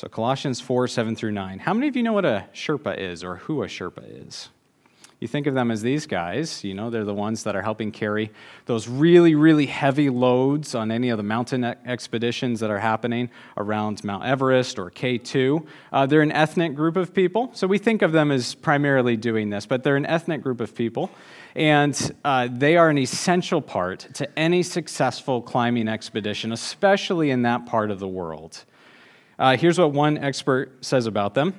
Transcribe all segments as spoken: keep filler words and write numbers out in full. So Colossians four, seven through nine. How many of you know what a Sherpa is or who a Sherpa is? You think of them as these guys, you know, they're the ones that are helping carry those really, really heavy loads on any of the mountain expeditions that are happening around Mount Everest or K two. Uh, they're an ethnic group of people, so we think of them as primarily doing this, but they're an ethnic group of people, and uh, they are an essential part to any successful climbing expedition, especially in that part of the world. Uh, here's what one expert says about them.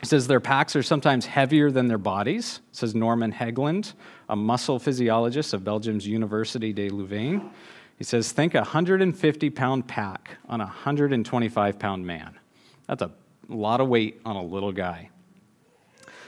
It says their packs are sometimes heavier than their bodies, it says Norman Heglund, a muscle physiologist of Belgium's Université de Louvain. He says, think a one hundred fifty pound pack on a one hundred twenty-five pound man. That's a lot of weight on a little guy.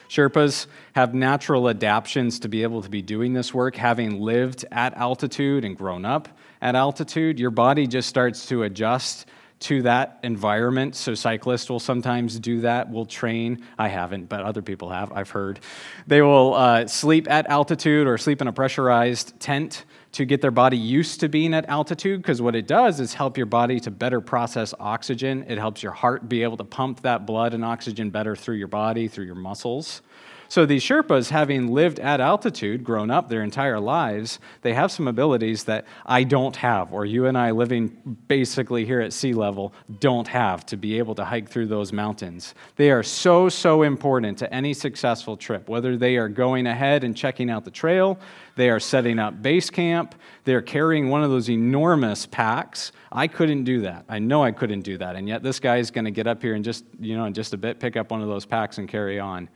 Sherpas have natural adaptations to be able to be doing this work. Having lived at altitude and grown up at altitude, your body just starts to adjust to that environment. So cyclists will sometimes do that. We'll train. I haven't, but other people have, I've heard. They will uh, sleep at altitude or sleep in a pressurized tent to get their body used to being at altitude, because what it does is help your body to better process oxygen. It helps your heart be able to pump that blood and oxygen better through your body, through your muscles. So these Sherpas, having lived at altitude, grown up their entire lives, they have some abilities that I don't have, or you and I living basically here at sea level don't have, to be able to hike through those mountains. They are so, so important to any successful trip, whether they are going ahead and checking out the trail, they are setting up base camp, they're carrying one of those enormous packs. I couldn't do that. I know I couldn't do that, and yet this guy is going to get up here and just, you know, in just a bit, pick up one of those packs and carry on.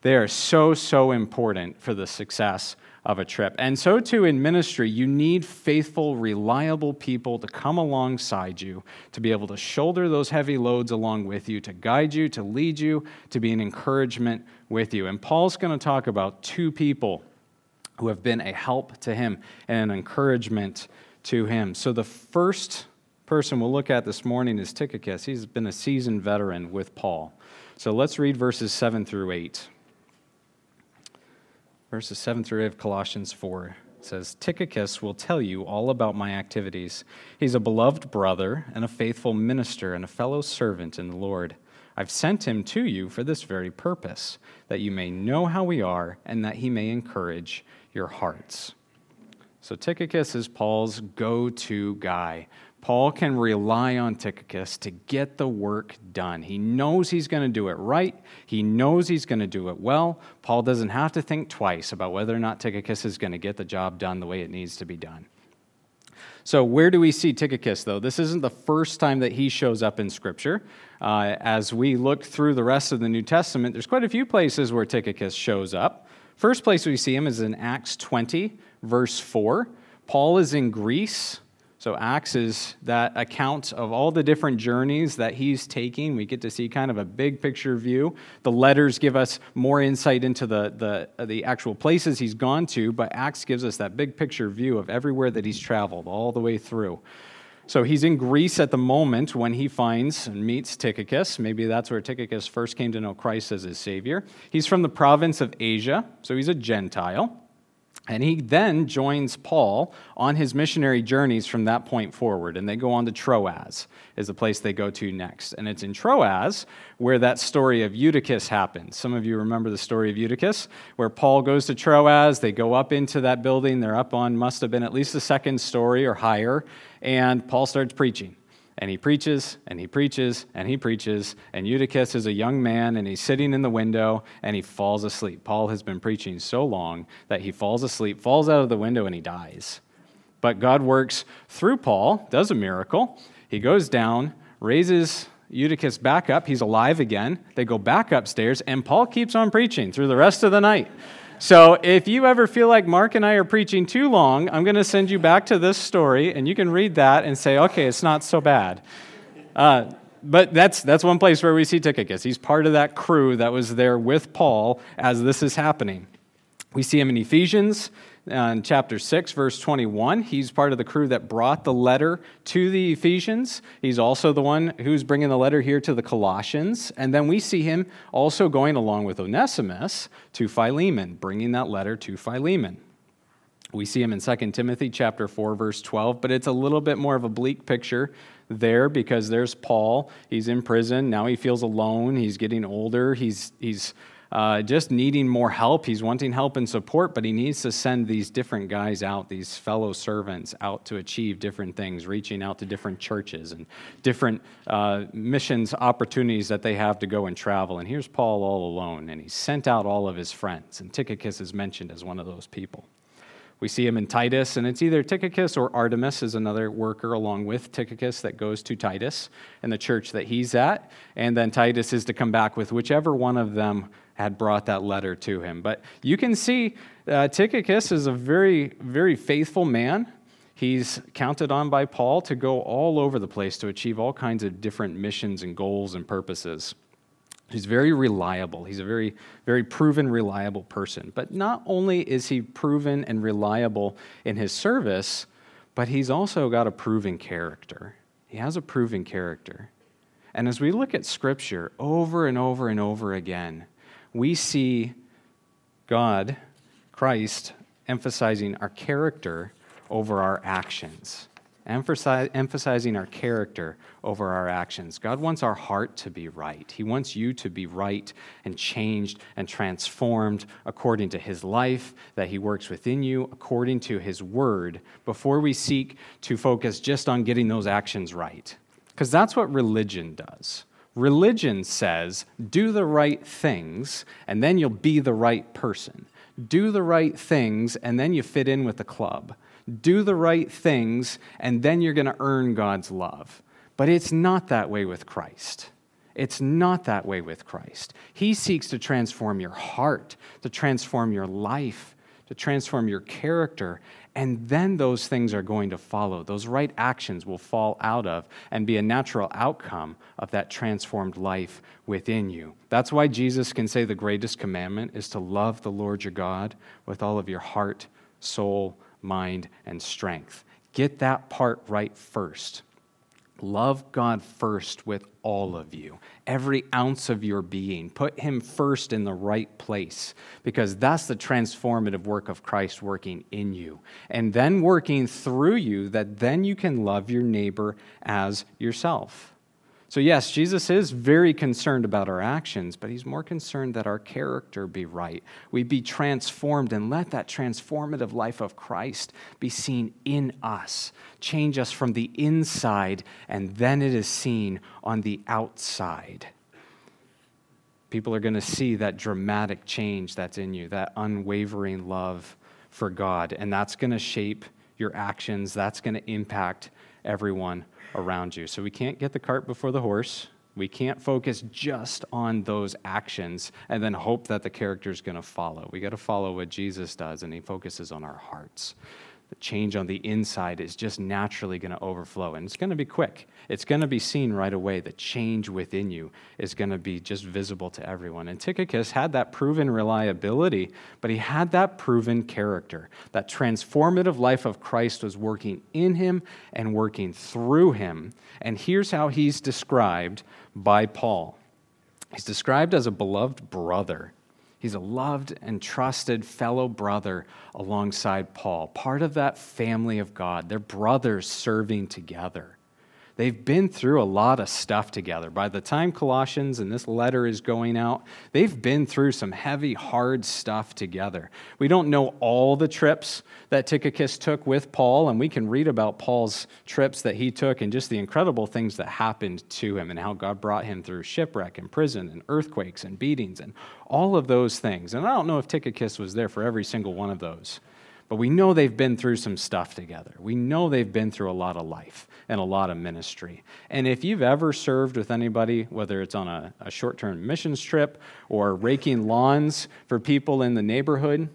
They are so, so important for the success of a trip. And so too in ministry, you need faithful, reliable people to come alongside you, to be able to shoulder those heavy loads along with you, to guide you, to lead you, to be an encouragement with you. And Paul's going to talk about two people who have been a help to him and an encouragement to him. So the first person we'll look at this morning is Tychicus. He's been a seasoned veteran with Paul. So let's read verses seven through eight. Verses seven through eight of Colossians four says, Tychicus will tell you all about my activities. He's a beloved brother and a faithful minister and a fellow servant in the Lord. I've sent him to you for this very purpose, that you may know how we are and that he may encourage your hearts. So Tychicus is Paul's go-to guy. Paul can rely on Tychicus to get the work done. He knows he's going to do it right. He knows he's going to do it well. Paul doesn't have to think twice about whether or not Tychicus is going to get the job done the way it needs to be done. So where do we see Tychicus, though? This isn't the first time that he shows up in Scripture. Uh, as we look through the rest of the New Testament, there's quite a few places where Tychicus shows up. First place we see him is in Acts twenty, verse four. Paul is in Greece. So Acts is that account of all the different journeys that he's taking. We get to see kind of a big picture view. The letters give us more insight into the, the, the actual places he's gone to, but Acts gives us that big picture view of everywhere that he's traveled all the way through. So he's in Greece at the moment when he finds and meets Tychicus. Maybe that's where Tychicus first came to know Christ as his Savior. He's from the province of Asia, so he's a Gentile. And he then joins Paul on his missionary journeys from that point forward, and they go on to Troas, is the place they go to next. And it's in Troas where that story of Eutychus happens. Some of you remember the story of Eutychus, where Paul goes to Troas, they go up into that building, they're up on, must have been at least the second story or higher, and Paul starts preaching. And he preaches, and he preaches, and he preaches, and Eutychus is a young man, and he's sitting in the window, and he falls asleep. Paul has been preaching so long that he falls asleep, falls out of the window, and he dies. But God works through Paul, does a miracle. He goes down, raises Eutychus back up. He's alive again. They go back upstairs, and Paul keeps on preaching through the rest of the night. So if you ever feel like Mark and I are preaching too long, I'm going to send you back to this story, and you can read that and say, okay, it's not so bad. Uh, but that's that's one place where we see Tychicus. He's part of that crew that was there with Paul as this is happening. We see him in Ephesians uh, in chapter six, verse twenty-one. He's part of the crew that brought the letter to the Ephesians. He's also the one who's bringing the letter here to the Colossians. And then we see him also going along with Onesimus to Philemon, bringing that letter to Philemon. We see him in Second Timothy chapter four, verse twelve, but it's a little bit more of a bleak picture there because there's Paul. He's in prison. Now he feels alone. He's getting older. He's he's uh, just needing more help. He's wanting help and support, but he needs to send these different guys out, these fellow servants out to achieve different things, reaching out to different churches and different uh, missions opportunities that they have to go and travel. And here's Paul all alone, and he sent out all of his friends. And Tychicus is mentioned as one of those people. We see him in Titus, and it's either Tychicus or Artemas is another worker along with Tychicus that goes to Titus and the church that he's at, and then Titus is to come back with whichever one of them had brought that letter to him. But you can see uh, Tychicus is a very, very faithful man. He's counted on by Paul to go all over the place to achieve all kinds of different missions and goals and purposes. He's very reliable. He's a very, very proven, reliable person. But not only is he proven and reliable in his service, but he's also got a proven character. He has a proven character. And as we look at Scripture over and over and over again, we see God, Christ, emphasizing our character over our actions. Emphasizing our character over our actions. God wants our heart to be right. He wants you to be right and changed and transformed according to His life that He works within you, according to His word, before we seek to focus just on getting those actions right. Because that's what religion does. Religion says, do the right things, and then you'll be the right person. Do the right things, and then you fit in with the club. Do the right things, and then you're going to earn God's love. But it's not that way with Christ. It's not that way with Christ. He seeks to transform your heart, to transform your life, to transform your character, and then those things are going to follow. Those right actions will fall out of and be a natural outcome of that transformed life within you. That's why Jesus can say the greatest commandment is to love the Lord your God with all of your heart, soul, mind, and strength. Get that part right first. Love God first with all of you, every ounce of your being. Put Him first in the right place, because that's the transformative work of Christ working in you and then working through you, that then you can love your neighbor as yourself. So yes, Jesus is very concerned about our actions, but He's more concerned that our character be right. We be transformed, and let that transformative life of Christ be seen in us. Change us from the inside, and then it is seen on the outside. People are going to see that dramatic change that's in you, that unwavering love for God, and that's going to shape your actions. That's going to impact everyone around you. So we can't get the cart before the horse. We can't focus just on those actions and then hope that the character is going to follow. We got to follow what Jesus does, and He focuses on our hearts. The change on the inside is just naturally going to overflow, and it's going to be quick. It's going to be seen right away. The change within you is going to be just visible to everyone. And Tychicus had that proven reliability, but he had that proven character. That transformative life of Christ was working in him and working through him. And here's how he's described by Paul. He's described as a beloved brother. He's a loved and trusted fellow brother alongside Paul, part of that family of God. They're brothers serving together. They've been through a lot of stuff together. By the time Colossians and this letter is going out, they've been through some heavy, hard stuff together. We don't know all the trips that Tychicus took with Paul, and we can read about Paul's trips that he took and just the incredible things that happened to him and how God brought him through shipwreck and prison and earthquakes and beatings and all of those things. And I don't know if Tychicus was there for every single one of those. But we know they've been through some stuff together. We know they've been through a lot of life and a lot of ministry. And if you've ever served with anybody, whether it's on a, a short-term missions trip or raking lawns for people in the neighborhood,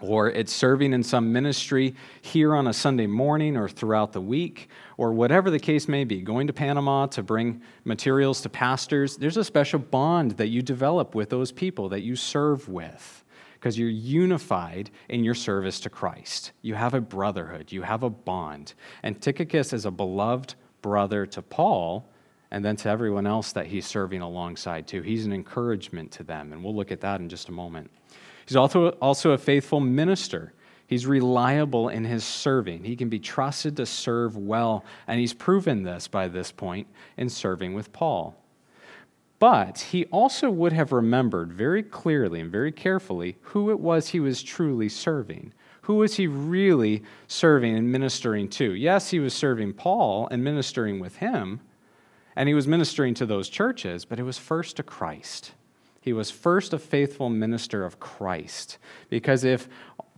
or it's serving in some ministry here on a Sunday morning or throughout the week, or whatever the case may be, going to Panama to bring materials to pastors, there's a special bond that you develop with those people that you serve with, because you're unified in your service to Christ. You have a brotherhood. You have a bond. And Tychicus is a beloved brother to Paul, and then to everyone else that he's serving alongside too. He's an encouragement to them, and we'll look at that in just a moment. He's also, also a faithful minister. He's reliable in his serving. He can be trusted to serve well, and he's proven this by this point in serving with Paul. But he also would have remembered very clearly and very carefully who it was he was truly serving. Who was he really serving and ministering to? Yes, he was serving Paul and ministering with him, and he was ministering to those churches, but it was first to Christ. He was first a faithful minister of Christ, because if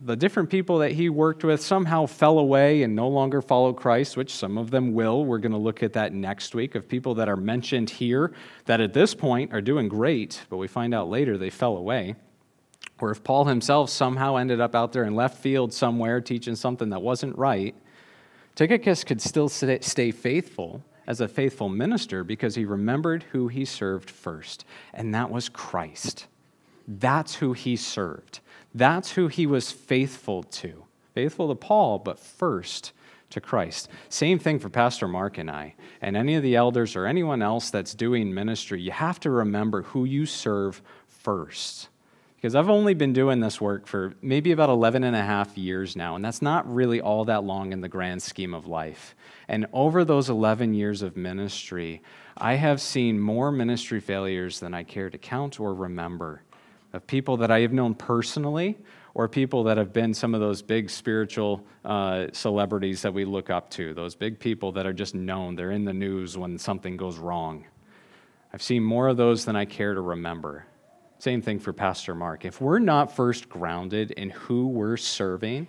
the different people that he worked with somehow fell away and no longer follow Christ, which some of them will. We're going to look at that next week, of people that are mentioned here that at this point are doing great, but we find out later they fell away. Or if Paul himself somehow ended up out there in left field somewhere teaching something that wasn't right, Tychicus could still stay faithful as a faithful minister because he remembered who he served first, and that was Christ. That's who he served. That's who he was faithful to. Faithful to Paul, but first to Christ. Same thing for Pastor Mark and I, and any of the elders or anyone else that's doing ministry. You have to remember who you serve first. Because I've only been doing this work for maybe about eleven and a half years now, and that's not really all that long in the grand scheme of life. And over those eleven years of ministry, I have seen more ministry failures than I care to count or remember. Of people that I have known personally, or people that have been some of those big spiritual uh, celebrities that we look up to, those big people that are just known, they're in the news when something goes wrong. I've seen more of those than I care to remember. Same thing for Pastor Mark. If we're not first grounded in who we're serving,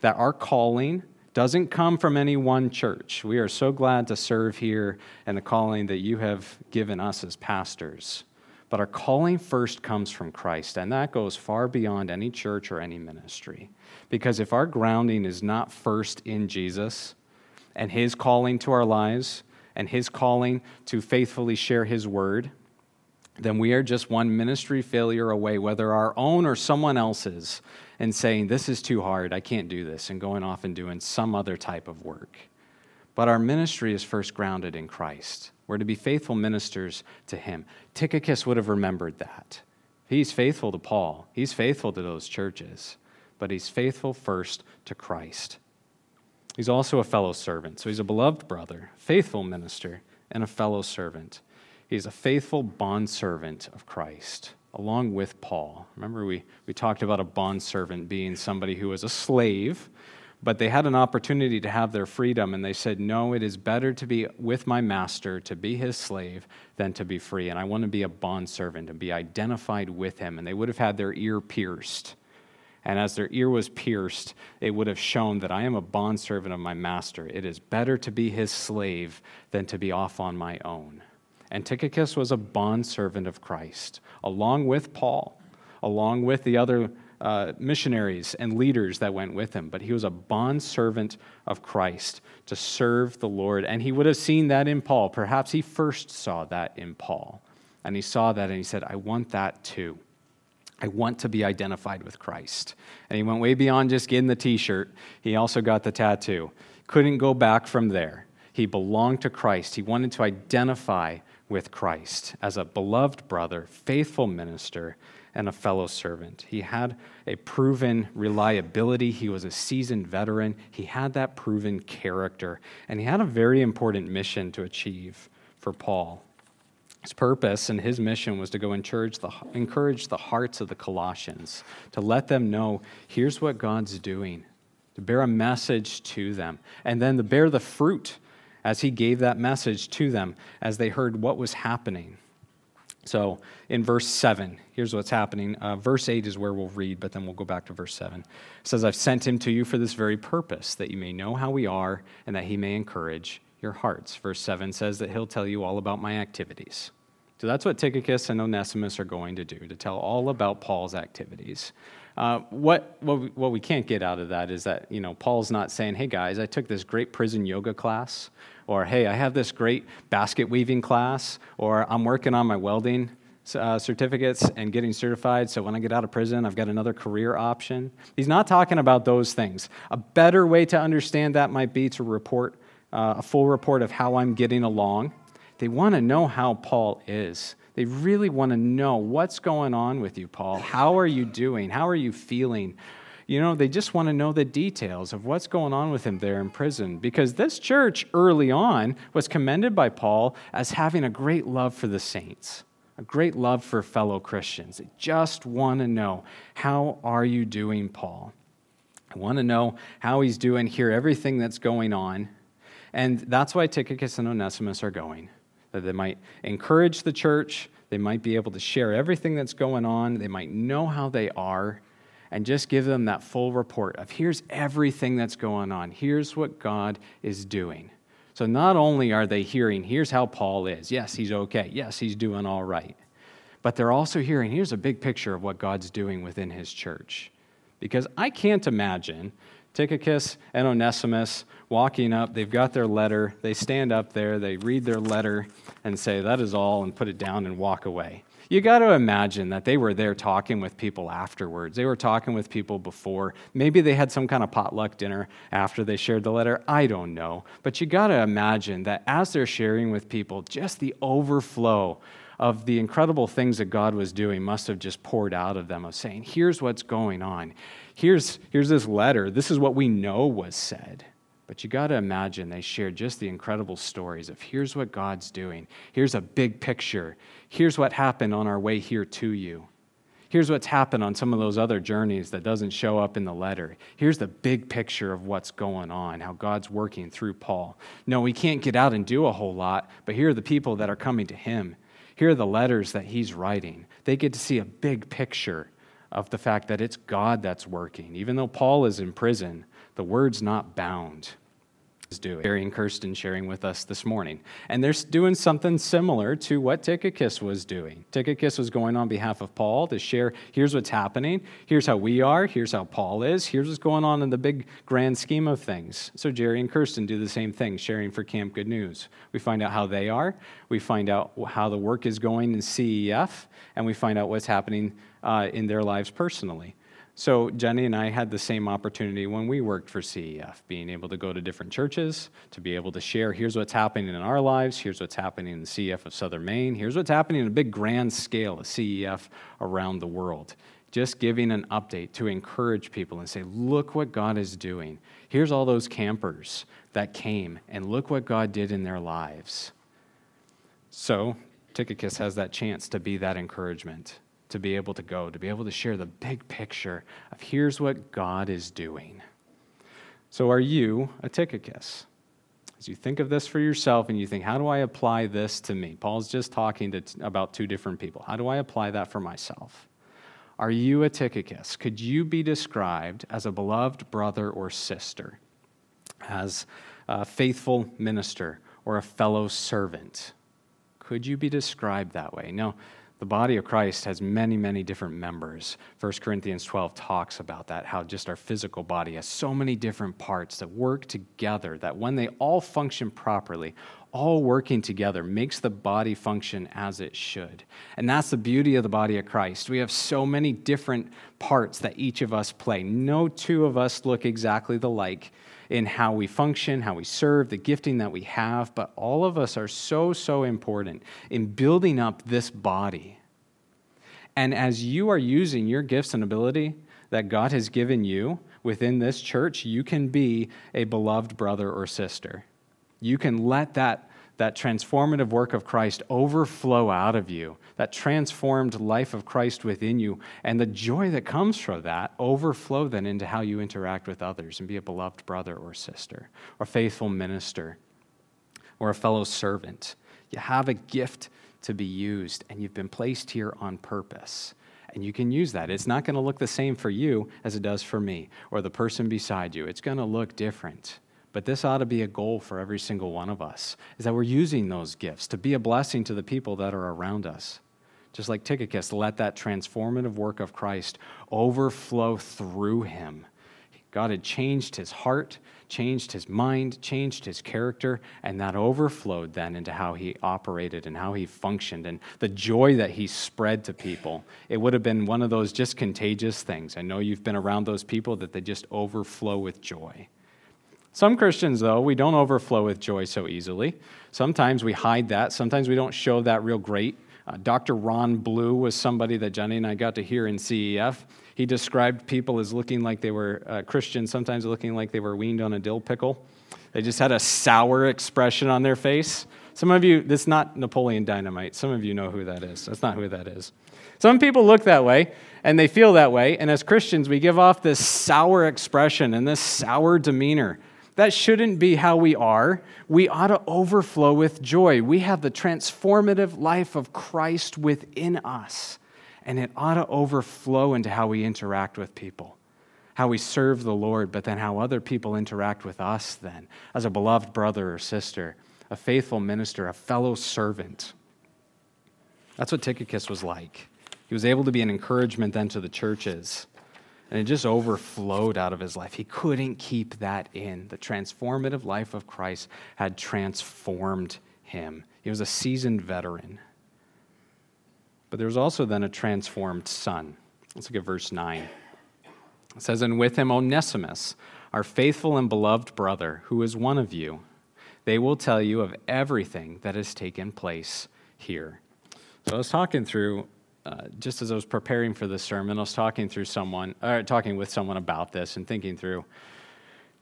that our calling doesn't come from any one church. We are so glad to serve here and the calling that you have given us as pastors. But our calling first comes from Christ, and that goes far beyond any church or any ministry. Because if our grounding is not first in Jesus and his calling to our lives and his calling to faithfully share his word, then we are just one ministry failure away, whether our own or someone else's, and saying, this is too hard, I can't do this, and going off and doing some other type of work. But our ministry is first grounded in Christ. We're to be faithful ministers to him. Tychicus would have remembered that. He's faithful to Paul. He's faithful to those churches. But he's faithful first to Christ. He's also a fellow servant. So he's a beloved brother, faithful minister, and a fellow servant. He's a faithful bondservant of Christ, along with Paul. Remember, we, we talked about a bondservant being somebody who was a slave, but they had an opportunity to have their freedom, and they said, no, it is better to be with my master, to be his slave, than to be free. And I want to be a bondservant and be identified with him. And they would have had their ear pierced. And as their ear was pierced, it would have shown that I am a bondservant of my master. It is better to be his slave than to be off on my own. And Tychicus was a bondservant of Christ, along with Paul, along with the other Uh, missionaries and leaders that went with him, but he was a bondservant of Christ to serve the Lord, and he would have seen that in Paul. Perhaps he first saw that in Paul, and he saw that, and he said, I want that too. I want to be identified with Christ. And he went way beyond just getting the t-shirt. He also got the tattoo. Couldn't go back from there. He belonged to Christ. He wanted to identify with Christ as a beloved brother, faithful minister, and a fellow servant. He had a proven reliability. He was a seasoned veteran. He had that proven character. And he had a very important mission to achieve for Paul. His purpose and his mission was to go encourage the, encourage the hearts of the Colossians, to let them know, here's what God's doing, to bear a message to them, and then to bear the fruit as he gave that message to them as they heard what was happening. So in verse seven, here's what's happening. Uh, verse eight is where we'll read, but then we'll go back to verse seven. It says, I've sent him to you for this very purpose, that you may know how we are and that he may encourage your hearts. Verse seven says that he'll tell you all about my activities. So that's what Tychicus and Onesimus are going to do, to tell all about Paul's activities. Uh, what, what, we, what we can't get out of that is that, you know, Paul's not saying, hey guys, I took this great prison yoga class, or hey, I have this great basket weaving class, or I'm working on my welding uh, certificates and getting certified, so when I get out of prison, I've got another career option. He's not talking about those things. A better way to understand that might be to report uh, a full report of how I'm getting along. They want to know how Paul is. They really want to know, what's going on with you, Paul? How are you doing? How are you feeling? You know, they just want to know the details of what's going on with him there in prison, because this church early on was commended by Paul as having a great love for the saints, a great love for fellow Christians. They just want to know, how are you doing, Paul? I want to know how he's doing, hear everything that's going on. And that's why Tychicus and Onesimus are going, that they might encourage the church, they might be able to share everything that's going on, they might know how they are, and just give them that full report of here's everything that's going on, here's what God is doing. So not only are they hearing, here's how Paul is, yes, he's okay, yes, he's doing all right, but they're also hearing, here's a big picture of what God's doing within his church. Because I can't imagine Tychicus and Onesimus walking up, they've got their letter, they stand up there, they read their letter and say, that is all, and put it down and walk away. You got to imagine that they were there talking with people afterwards. They were talking with people before. Maybe they had some kind of potluck dinner after they shared the letter. I don't know. But you got to imagine that as they're sharing with people, just the overflow of the incredible things that God was doing must have just poured out of them, of saying, here's what's going on. Here's, here's this letter. This is what we know was said. But you got to imagine they shared just the incredible stories of here's what God's doing. Here's a big picture. Here's what happened on our way here to you. Here's what's happened on some of those other journeys that doesn't show up in the letter. Here's the big picture of what's going on, how God's working through Paul. No, we can't get out and do a whole lot, but here are the people that are coming to him. Here are the letters that he's writing. They get to see a big picture of the fact that it's God that's working. Even though Paul is in prison, the word's not bound. Carrie and Kirsten sharing with us this morning. And they're doing something similar to what Tychicus was doing. Tychicus was going on behalf of Paul to share, here's what's happening, here's how we are, here's how Paul is, here's what's going on in the big grand scheme of things. So Jerry and Kirsten do the same thing, sharing for Camp Good News. We find out how they are, we find out how the work is going in C E F, and we find out what's happening uh, in their lives personally. So Jenny and I had the same opportunity when we worked for C E F, being able to go to different churches, to be able to share, here's what's happening in our lives, here's what's happening in the C E F of Southern Maine, here's what's happening in a big grand scale of C E F around the world. Just giving an update to encourage people and say, look what God is doing. Here's all those campers that came, and look what God did in their lives. So Tychicus has that chance to be that encouragement, to be able to go, to be able to share the big picture of here's what God is doing. So are you a Tychicus? As you think of this for yourself and you think, how do I apply this to me? Paul's just talking to t- about two different people. How do I apply that for myself? Are you a Tychicus? Could you be described as a beloved brother or sister, as a faithful minister or a fellow servant? Could you be described that way? No. The body of Christ has many, many different members. First Corinthians twelve talks about that, how just our physical body has so many different parts that work together, that when they all function properly, all working together makes the body function as it should. And that's the beauty of the body of Christ. We have so many different parts that each of us play. No two of us look exactly the like in how we function, how we serve, the gifting that we have, but all of us are so, so important in building up this body. And as you are using your gifts and ability that God has given you within this church, you can be a beloved brother or sister. You can let that, that transformative work of Christ overflow out of you, that transformed life of Christ within you, and the joy that comes from that overflow then into how you interact with others and be a beloved brother or sister, or faithful minister, or a fellow servant. You have a gift to be used, and you've been placed here on purpose, and you can use that. It's not going to look the same for you as it does for me or the person beside you. It's going to look different. But this ought to be a goal for every single one of us, is that we're using those gifts to be a blessing to the people that are around us. Just like Tychicus, let that transformative work of Christ overflow through him. God had changed his heart, changed his mind, changed his character, and that overflowed then into how he operated and how he functioned and the joy that he spread to people. It would have been one of those just contagious things. I know you've been around those people that they just overflow with joy. Some Christians, though, we don't overflow with joy so easily. Sometimes we hide that. Sometimes we don't show that real great Uh, Doctor Ron Blue was somebody that Johnny and I got to hear in C E F. He described people as looking like they were uh, Christians, sometimes looking like they were weaned on a dill pickle. They just had a sour expression on their face. Some of you, that's not Napoleon Dynamite. Some of you know who that is. That's not who that is. Some people look that way, and they feel that way, and as Christians, we give off this sour expression and this sour demeanor. That shouldn't be how we are. We ought to overflow with joy. We have the transformative life of Christ within us, and it ought to overflow into how we interact with people, how we serve the Lord, but then how other people interact with us then, as a beloved brother or sister, a faithful minister, a fellow servant. That's what Tychicus was like. He was able to be an encouragement then to the churches, and it just overflowed out of his life. He couldn't keep that in. The transformative life of Christ had transformed him. He was a seasoned veteran. But there was also then a transformed son. Let's look at verse nine. It says, "And with him Onesimus, our faithful and beloved brother, who is one of you. They will tell you of everything that has taken place here." So I was talking through, uh, just as I was preparing for this sermon, I was talking through someone, or talking with someone about this and thinking through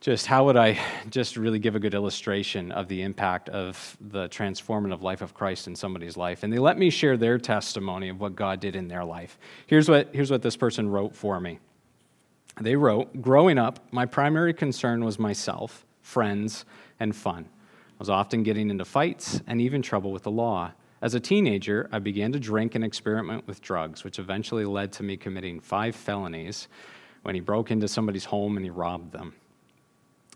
just how would I just really give a good illustration of the impact of the transformative life of Christ in somebody's life. And they let me share their testimony of what God did in their life. Here's what, here's what this person wrote for me. They wrote, "Growing up, my primary concern was myself, friends, and fun. I was often getting into fights and even trouble with the law. As a teenager, I began to drink and experiment with drugs, which eventually led to me committing five felonies when he broke into somebody's home and he robbed them.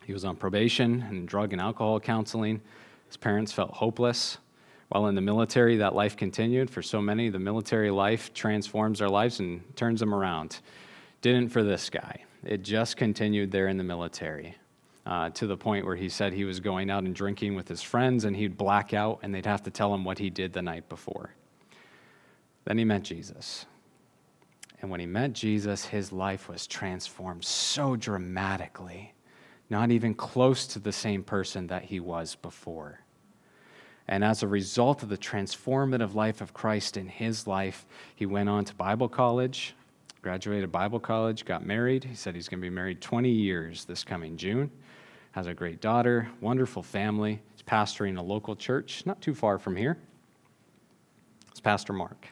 He was on probation and drug and alcohol counseling. His parents felt hopeless. While in the military, that life continued. For so many, the military life transforms their lives and turns them around. Didn't for this guy. It just continued there in the military. Uh, to the point where he said he was going out and drinking with his friends and he'd black out and they'd have to tell him what he did the night before. Then he met Jesus. And when he met Jesus, his life was transformed so dramatically, not even close to the same person that he was before. And as a result of the transformative life of Christ in his life, he went on to Bible college, graduated Bible college, got married. He said he's going to be married twenty years this coming June. Has a great daughter, wonderful family. He's pastoring a local church, not too far from here. It's Pastor Mark.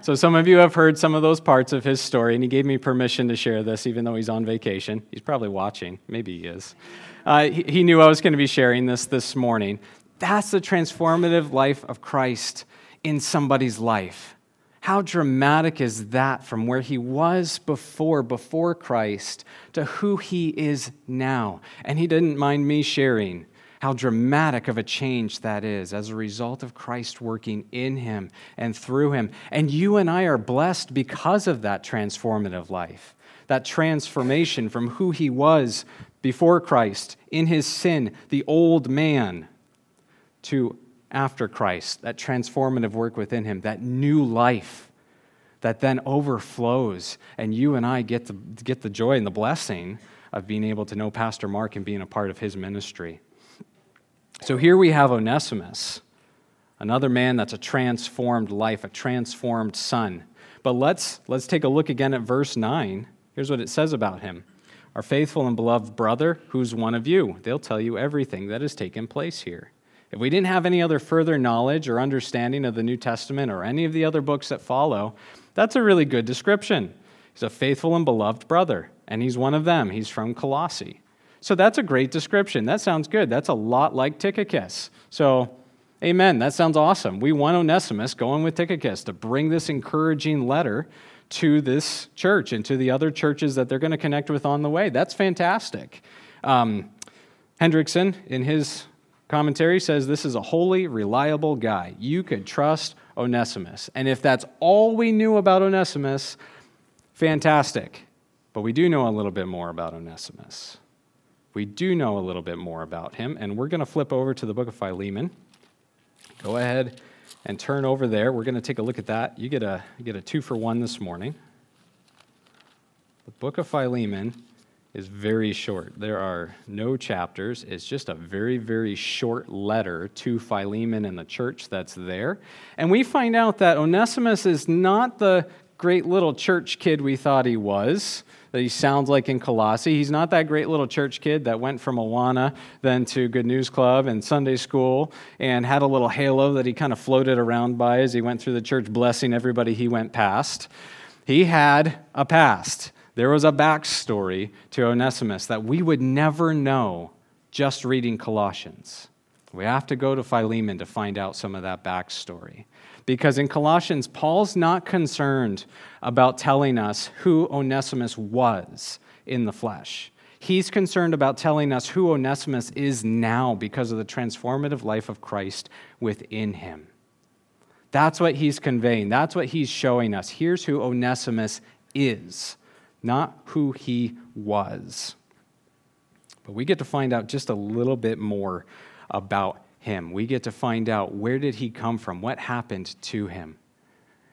So some of you have heard some of those parts of his story, and he gave me permission to share this, even though he's on vacation. He's probably watching. Maybe he is. Uh, he, he knew I was going to be sharing this this morning. That's the transformative life of Christ in somebody's life. How dramatic is that from where he was before, before Christ, to who he is now? And he didn't mind me sharing how dramatic of a change that is as a result of Christ working in him and through him. And you and I are blessed because of that transformative life, that transformation from who he was before Christ, in his sin, the old man, to after Christ, that transformative work within him, that new life that then overflows, and you and I get the, get the joy and the blessing of being able to know Pastor Mark and being a part of his ministry. So here we have Onesimus, another man that's a transformed life, a transformed son. But let's, let's take a look again at verse nine. Here's what it says about him. "Our faithful and beloved brother, who's one of you, they'll tell you everything that has taken place here." If we didn't have any other further knowledge or understanding of the New Testament or any of the other books that follow, that's a really good description. He's a faithful and beloved brother, and he's one of them. He's from Colossae. So that's a great description. That sounds good. That's a lot like Tychicus. So, amen. That sounds awesome. We want Onesimus going with Tychicus to bring this encouraging letter to this church and to the other churches that they're going to connect with on the way. That's fantastic. Um, Hendrickson, in his commentary, says this is a holy, reliable guy. You could trust Onesimus. And if that's all we knew about Onesimus, fantastic. But we do know a little bit more about Onesimus. We do know a little bit more about him, and we're going to flip over to the book of Philemon. Go ahead and turn over there. We're going to take a look at that. You get a, you get a two for one this morning. The book of Philemon is very short. There are no chapters. It's just a very, very short letter to Philemon and the church that's there. And we find out that Onesimus is not the great little church kid we thought he was, that he sounds like in Colossae. He's not that great little church kid that went from Awana then to Good News Club and Sunday school and had a little halo that he kind of floated around by as he went through the church, blessing everybody he went past. He had a past. There was a backstory to Onesimus that we would never know just reading Colossians. We have to go to Philemon to find out some of that backstory. Because in Colossians, Paul's not concerned about telling us who Onesimus was in the flesh. He's concerned about telling us who Onesimus is now because of the transformative life of Christ within him. That's what he's conveying. That's what he's showing us. Here's who Onesimus is, not who he was. But we get to find out just a little bit more about him. We get to find out, where did he come from? What happened to him?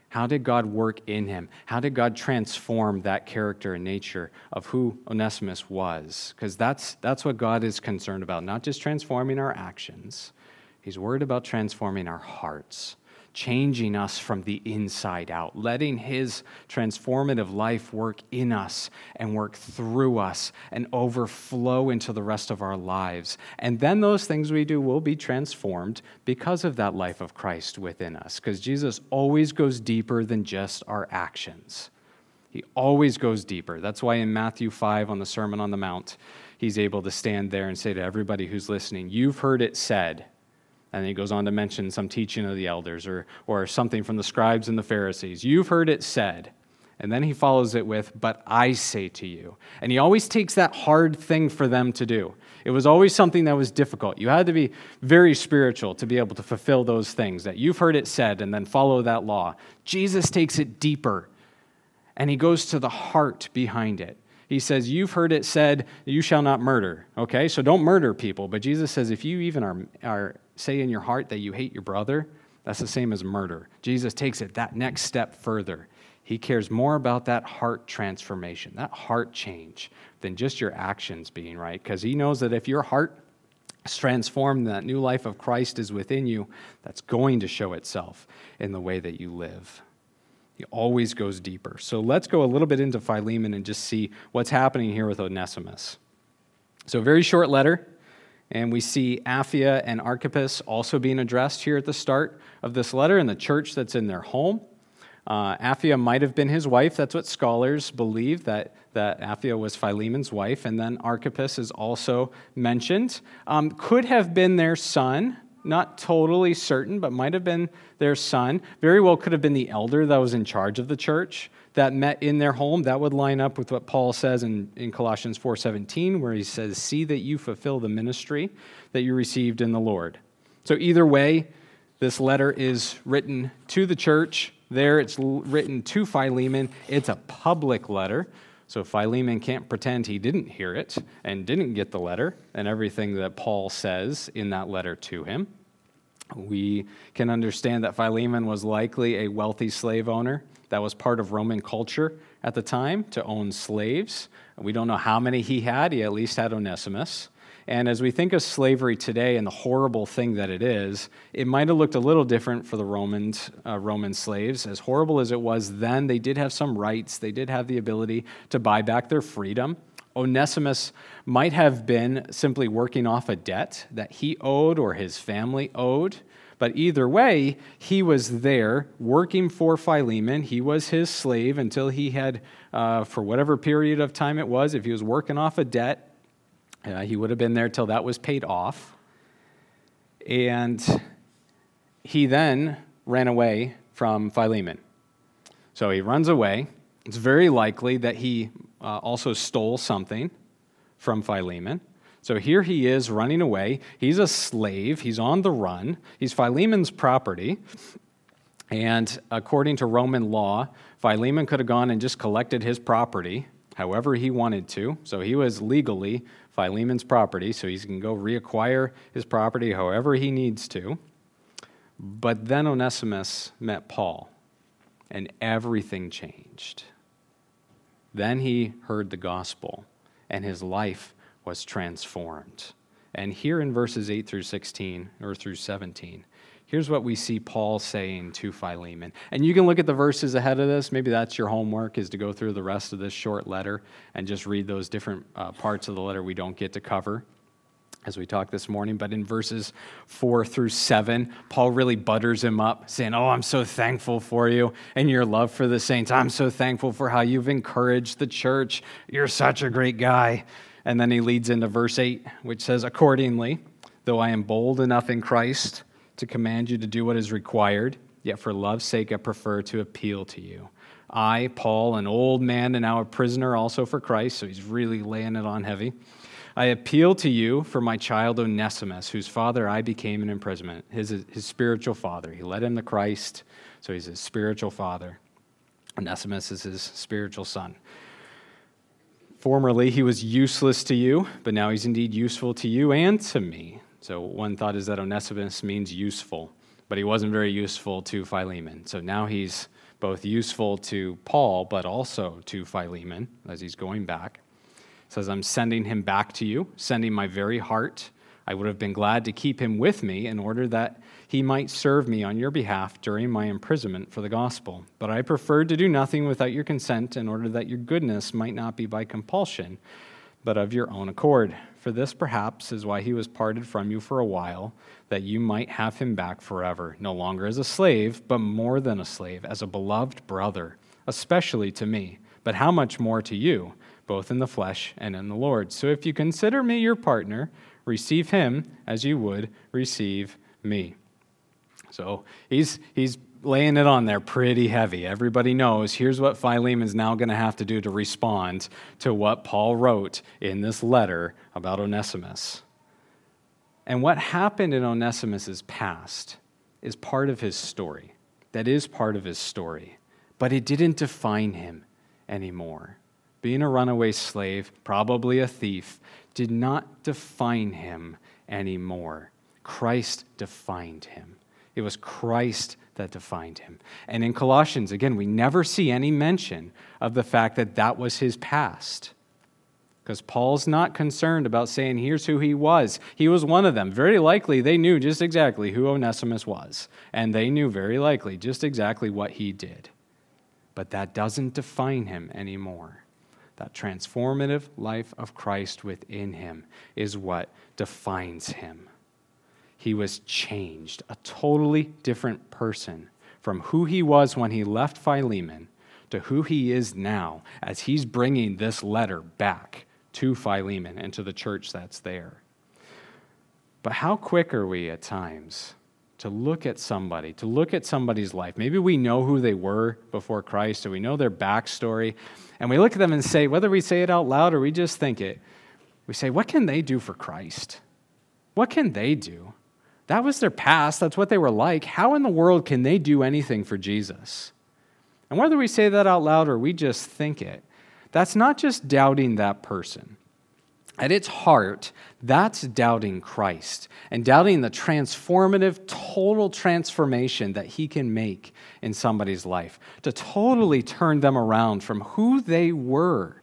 How did God work in him? How did God transform that character and nature of who Onesimus was? Because that's, that's what God is concerned about, not just transforming our actions. He's worried about transforming our hearts, changing us from the inside out, letting his transformative life work in us and work through us and overflow into the rest of our lives. And then those things we do will be transformed because of that life of Christ within us, because Jesus always goes deeper than just our actions. He always goes deeper. That's why in Matthew five on the Sermon on the Mount, he's able to stand there and say to everybody who's listening, "You've heard it said." And he goes on to mention some teaching of the elders or, or something from the scribes and the Pharisees. "You've heard it said." And then he follows it with, "But I say to you." And he always takes that hard thing for them to do. It was always something that was difficult. You had to be very spiritual to be able to fulfill those things, that "you've heard it said," and then follow that law. Jesus takes it deeper, and he goes to the heart behind it. He says, "You've heard it said, you shall not murder." Okay, so don't murder people. But Jesus says, if you even are... are say in your heart that you hate your brother, that's the same as murder. Jesus takes it that next step further. He cares more about that heart transformation, that heart change, than just your actions being right, because he knows that if your heart is transformed, that new life of Christ is within you, that's going to show itself in the way that you live. He always goes deeper. So let's go a little bit into Philemon and just see what's happening here with Onesimus. So very short letter. And we see Apphia and Archippus also being addressed here at the start of this letter in the church that's in their home. Uh, Apphia might have been his wife. That's what scholars believe, that, that Apphia was Philemon's wife. And then Archippus is also mentioned. Um, could have been their son. Not totally certain, but might have been their son. Very well could have been the elder that was in charge of the church that met in their home. That would line up with what Paul says in, in Colossians four seventeen, where he says, "See that you fulfill the ministry that you received in the Lord." So either way, this letter is written to the church. There it's written to Philemon. It's a public letter. So Philemon can't pretend he didn't hear it and didn't get the letter and everything that Paul says in that letter to him. We can understand that Philemon was likely a wealthy slave owner. That was part of Roman culture at the time, to own slaves. We don't know how many he had. He at least had Onesimus. And as we think of slavery today and the horrible thing that it is, it might have looked a little different for the Romans, uh, Roman slaves. As horrible as it was then, they did have some rights. They did have the ability to buy back their freedom. Onesimus might have been simply working off a debt that he owed or his family owed. But either way, he was there working for Philemon. He was his slave until he had, uh, for whatever period of time it was, if he was working off a debt, uh, he would have been there till that was paid off. And he then ran away from Philemon. So he runs away. It's very likely that he uh, also stole something from Philemon. So here he is running away. He's a slave. He's on the run. He's Philemon's property. And according to Roman law, Philemon could have gone and just collected his property however he wanted to. So he was legally Philemon's property, so he can go reacquire his property however he needs to. But then Onesimus met Paul, and everything changed. Then he heard the gospel. and his life was transformed. And here in verses eight through sixteen, or through seventeen, here's what we see Paul saying to Philemon. And you can look at the verses ahead of this. Maybe that's your homework, is to go through the rest of this short letter and just read those different uh, parts of the letter we don't get to cover as we talk this morning. But in verses four through seven, Paul really butters him up, saying, oh, I'm so thankful for you and your love for the saints. I'm so thankful for how you've encouraged the church. You're such a great guy. And then he leads into verse eight, which says, accordingly, though I am bold enough in Christ to command you to do what is required, yet for love's sake I prefer to appeal to you. I, Paul, an old man and now a prisoner also for Christ, so he's really laying it on heavy. I appeal to you for my child Onesimus, whose father I became in imprisonment, his, his spiritual father. He led him to Christ, so he's his spiritual father. Onesimus is his spiritual son. Formerly he was useless to you, but now he's indeed useful to you and to me. So one thought is that Onesimus means useful, but he wasn't very useful to Philemon. So now he's both useful to Paul, but also to Philemon as he's going back. It says, I'm sending him back to you, sending my very heart. I would have been glad to keep him with me in order that he might serve me on your behalf during my imprisonment for the gospel. But I preferred to do nothing without your consent in order that your goodness might not be by compulsion, but of your own accord. For this perhaps is why he was parted from you for a while, that you might have him back forever, no longer as a slave, but more than a slave, as a beloved brother, especially to me, but how much more to you, both in the flesh and in the Lord. So if you consider me your partner, receive him as you would receive me. So he's he's laying it on there pretty heavy. Everybody knows here's what Philemon is now going to have to do to respond to what Paul wrote in this letter about Onesimus. And what happened in Onesimus's past is part of his story. That is part of his story. But it didn't define him anymore. Being a runaway slave, probably a thief, did not define him anymore. Christ defined him. It was Christ that defined him. And in Colossians, again, we never see any mention of the fact that that was his past. Because Paul's not concerned about saying, here's who he was. He was one of them. Very likely they knew just exactly who Onesimus was. And they knew very likely just exactly what he did. But that doesn't define him anymore. That transformative life of Christ within him is what defines him. He was changed, a totally different person from who he was when he left Philemon to who he is now as he's bringing this letter back to Philemon and to the church that's there. But how quick are we at times to look at somebody, to look at somebody's life? Maybe we know who they were before Christ, or we know their backstory, and we look at them and say, whether we say it out loud or we just think it, we say, what can they do for Christ? What can they do? That was their past. That's what they were like. How in the world can they do anything for Jesus? And whether we say that out loud or we just think it, that's not just doubting that person. At its heart, that's doubting Christ and doubting the transformative, total transformation that he can make in somebody's life to totally turn them around from who they were,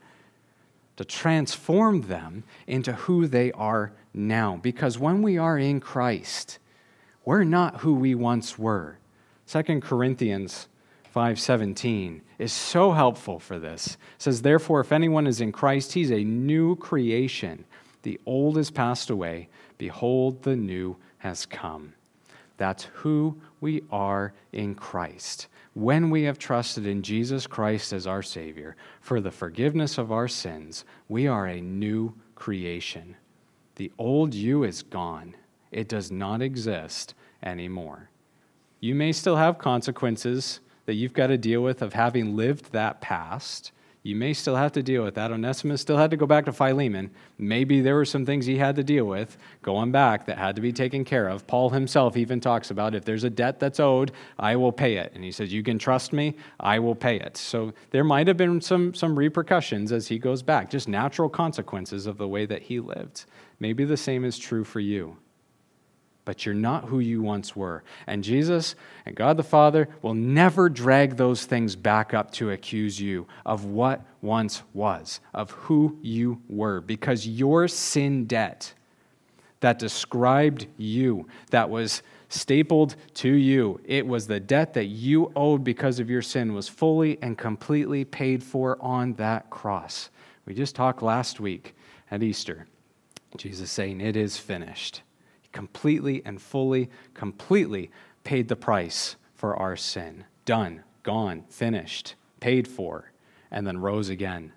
to transform them into who they are now, because when we are in Christ, we're not who we once were. Second Corinthians five seventeen is so helpful for this. It says, therefore, if anyone is in Christ, he's a new creation. The old has passed away. Behold, the new has come. That's who we are in Christ. When we have trusted in Jesus Christ as our Savior for the forgiveness of our sins, we are a new creation. The old you is gone. It does not exist anymore. You may still have consequences that you've got to deal with of having lived that past. You may still have to deal with that. Onesimus still had to go back to Philemon. Maybe there were some things he had to deal with going back that had to be taken care of. Paul himself even talks about, if there's a debt that's owed, I will pay it. And he says, you can trust me, I will pay it. So there might have been some, some repercussions as he goes back, just natural consequences of the way that he lived. Maybe the same is true for you. but you're not who you once were. And Jesus and God the Father will never drag those things back up to accuse you of what once was, of who you were, because your sin debt that described you, that was stapled to you, it was the debt that you owed because of your sin, was fully and completely paid for on that cross. We just talked last week at Easter, Jesus saying, it is finished. He completely and fully, completely paid the price for our sin. Done, gone, finished, paid for, and then rose again.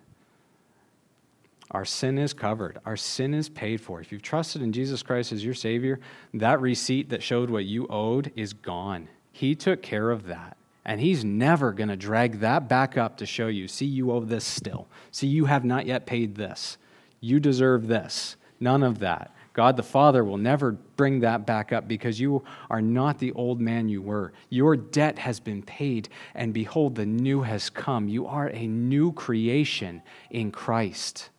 Our sin is covered. Our sin is paid for. If you've trusted in Jesus Christ as your Savior, that receipt that showed what you owed is gone. He took care of that. And he's never going to drag that back up to show you, see, you owe this still. See, you have not yet paid this. You deserve this. None of that. God the Father will never bring that back up because you are not the old man you were. Your debt has been paid, and behold, the new has come. You are a new creation in Christ.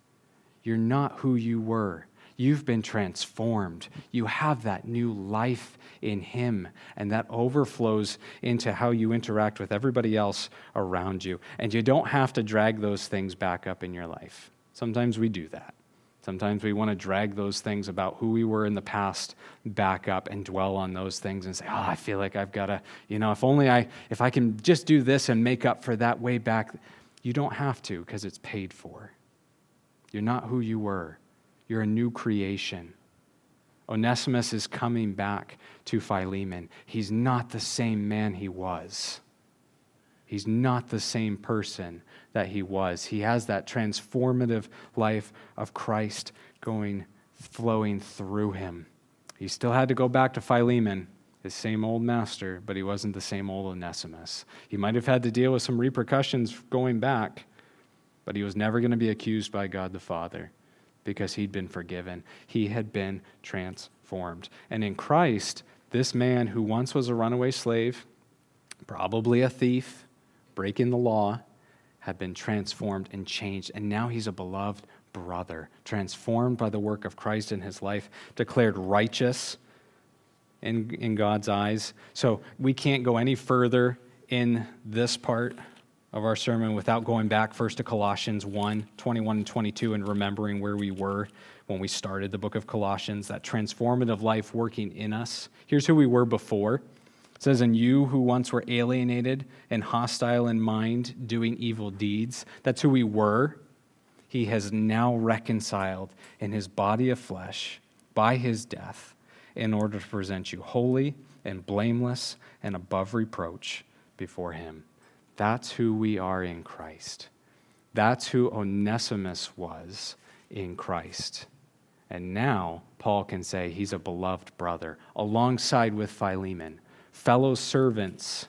You're not who you were. You've been transformed. You have that new life in him, and that overflows into how you interact with everybody else around you. And you don't have to drag those things back up in your life. Sometimes we do that. Sometimes we want to drag those things about who we were in the past back up and dwell on those things and say, oh, I feel like I've got to, you know, if only I, if I can just do this and make up for that way back. You don't have to, because it's paid for. You're not who you were. You're a new creation. Onesimus is coming back to Philemon. He's not the same man he was. He's not the same person that he was. He has that transformative life of Christ going, flowing through him. He still had to go back to Philemon, his same old master, but he wasn't the same old Onesimus. He might have had to deal with some repercussions going back, but he was never going to be accused by God the Father, because he'd been forgiven. He had been transformed. And in Christ, this man who once was a runaway slave, probably a thief, breaking the law, had been transformed and changed. And now he's a beloved brother, transformed by the work of Christ in his life, declared righteous in, in God's eyes. So we can't go any further in this part of our sermon without going back first to Colossians one, twenty-one and twenty-two and remembering where we were when we started the book of Colossians, that transformative life working in us. Here's who we were before. It says, and you who once were alienated and hostile in mind, doing evil deeds. That's who we were. He has now reconciled in his body of flesh by his death in order to present you holy and blameless and above reproach before him. That's who we are in Christ. That's who Onesimus was in Christ. And now Paul can say he's a beloved brother, alongside with Philemon, fellow servants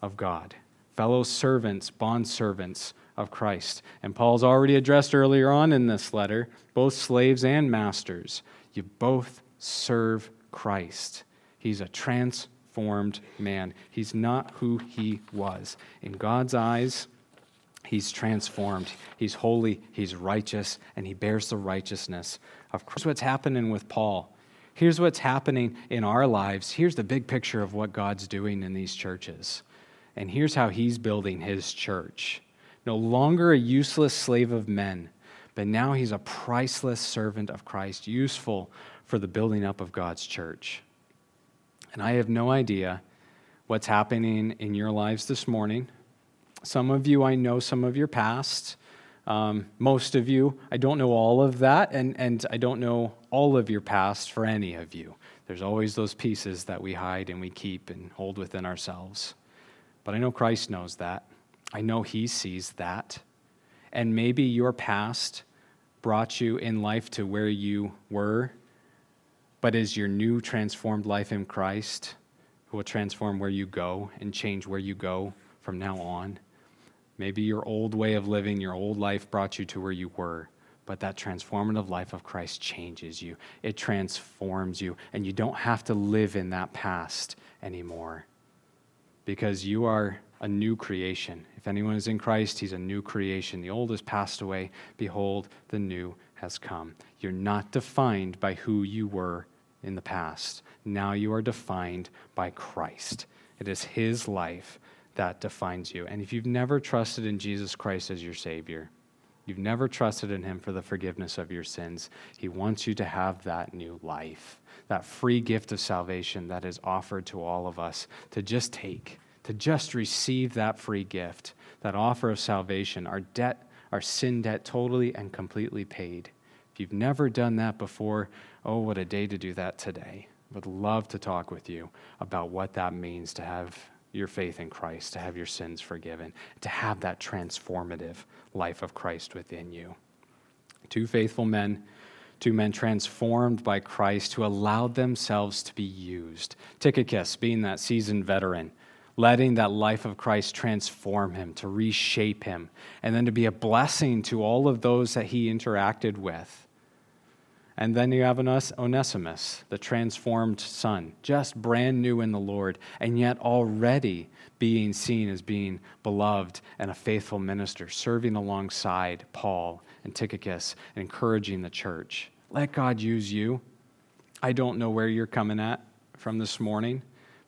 of God, fellow servants, bondservants of Christ. And Paul's already addressed earlier on in this letter, both slaves and masters, you both serve Christ. He's a trans. Formed man. He's not who he was. In God's eyes, he's transformed. He's holy. He's righteous. And he bears the righteousness of Christ. Here's what's happening with Paul. Here's what's happening in our lives. Here's the big picture of what God's doing in these churches. And here's how he's building his church. No longer a useless slave of men, but now he's a priceless servant of Christ, useful for the building up of God's church. And I have no idea what's happening in your lives this morning. Some of you, I know some of your past. Um, most of you, I don't know all of that, and, and I don't know all of your past for any of you. There's always those pieces that we hide and we keep and hold within ourselves. But I know Christ knows that. I know he sees that. And maybe your past brought you in life to where you were, but is your new transformed life in Christ, who will transform where you go and change where you go from now on. Maybe your old way of living, your old life brought you to where you were, but that transformative life of Christ changes you. It transforms you, and you don't have to live in that past anymore because you are a new creation. If anyone is in Christ, he's a new creation. The old has passed away. Behold, the new has come. You're not defined by who you were in the past. Now you are defined by Christ. It is his life that defines you. And if you've never trusted in Jesus Christ as your Savior, you've never trusted in him for the forgiveness of your sins, he wants you to have that new life, that free gift of salvation that is offered to all of us to just take, to just receive that free gift, that offer of salvation, our debt, our sin debt totally and completely paid. If you've never done that before, oh, what a day to do that today. Would love to talk with you about what that means to have your faith in Christ, to have your sins forgiven, to have that transformative life of Christ within you. Two faithful men, two men transformed by Christ who allowed themselves to be used. Tychicus, being that seasoned veteran, letting that life of Christ transform him, to reshape him, and then to be a blessing to all of those that he interacted with. And then you have Onesimus, the transformed son, just brand new in the Lord, and yet already being seen as being beloved and a faithful minister, serving alongside Paul and Tychicus, and encouraging the church. Let God use you. I don't know where you're coming at from this morning,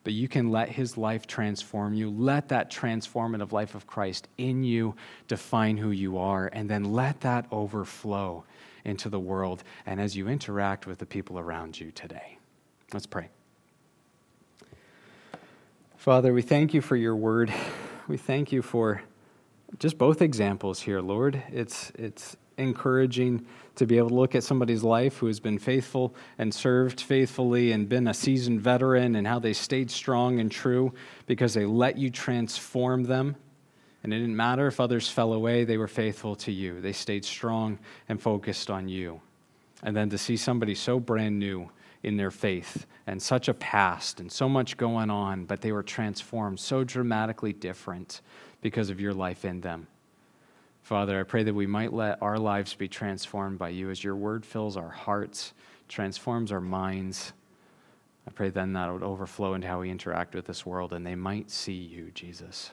but you can let his life transform you. Let that transformative life of Christ in you define who you are, and then let that overflow into the world and as you interact with the people around you today. Let's pray. Father, we thank you for your word. We thank you for just both examples here, Lord. It's it's encouraging to be able to look at somebody's life who has been faithful and served faithfully and been a seasoned veteran, and how they stayed strong and true because they let you transform them. And it didn't matter if others fell away, they were faithful to you. They stayed strong and focused on you. And then to see somebody so brand new in their faith and such a past and so much going on, but they were transformed so dramatically different because of your life in them. Father, I pray that we might let our lives be transformed by you as your word fills our hearts, transforms our minds. I pray then that it would overflow into how we interact with this world, and they might see you, Jesus.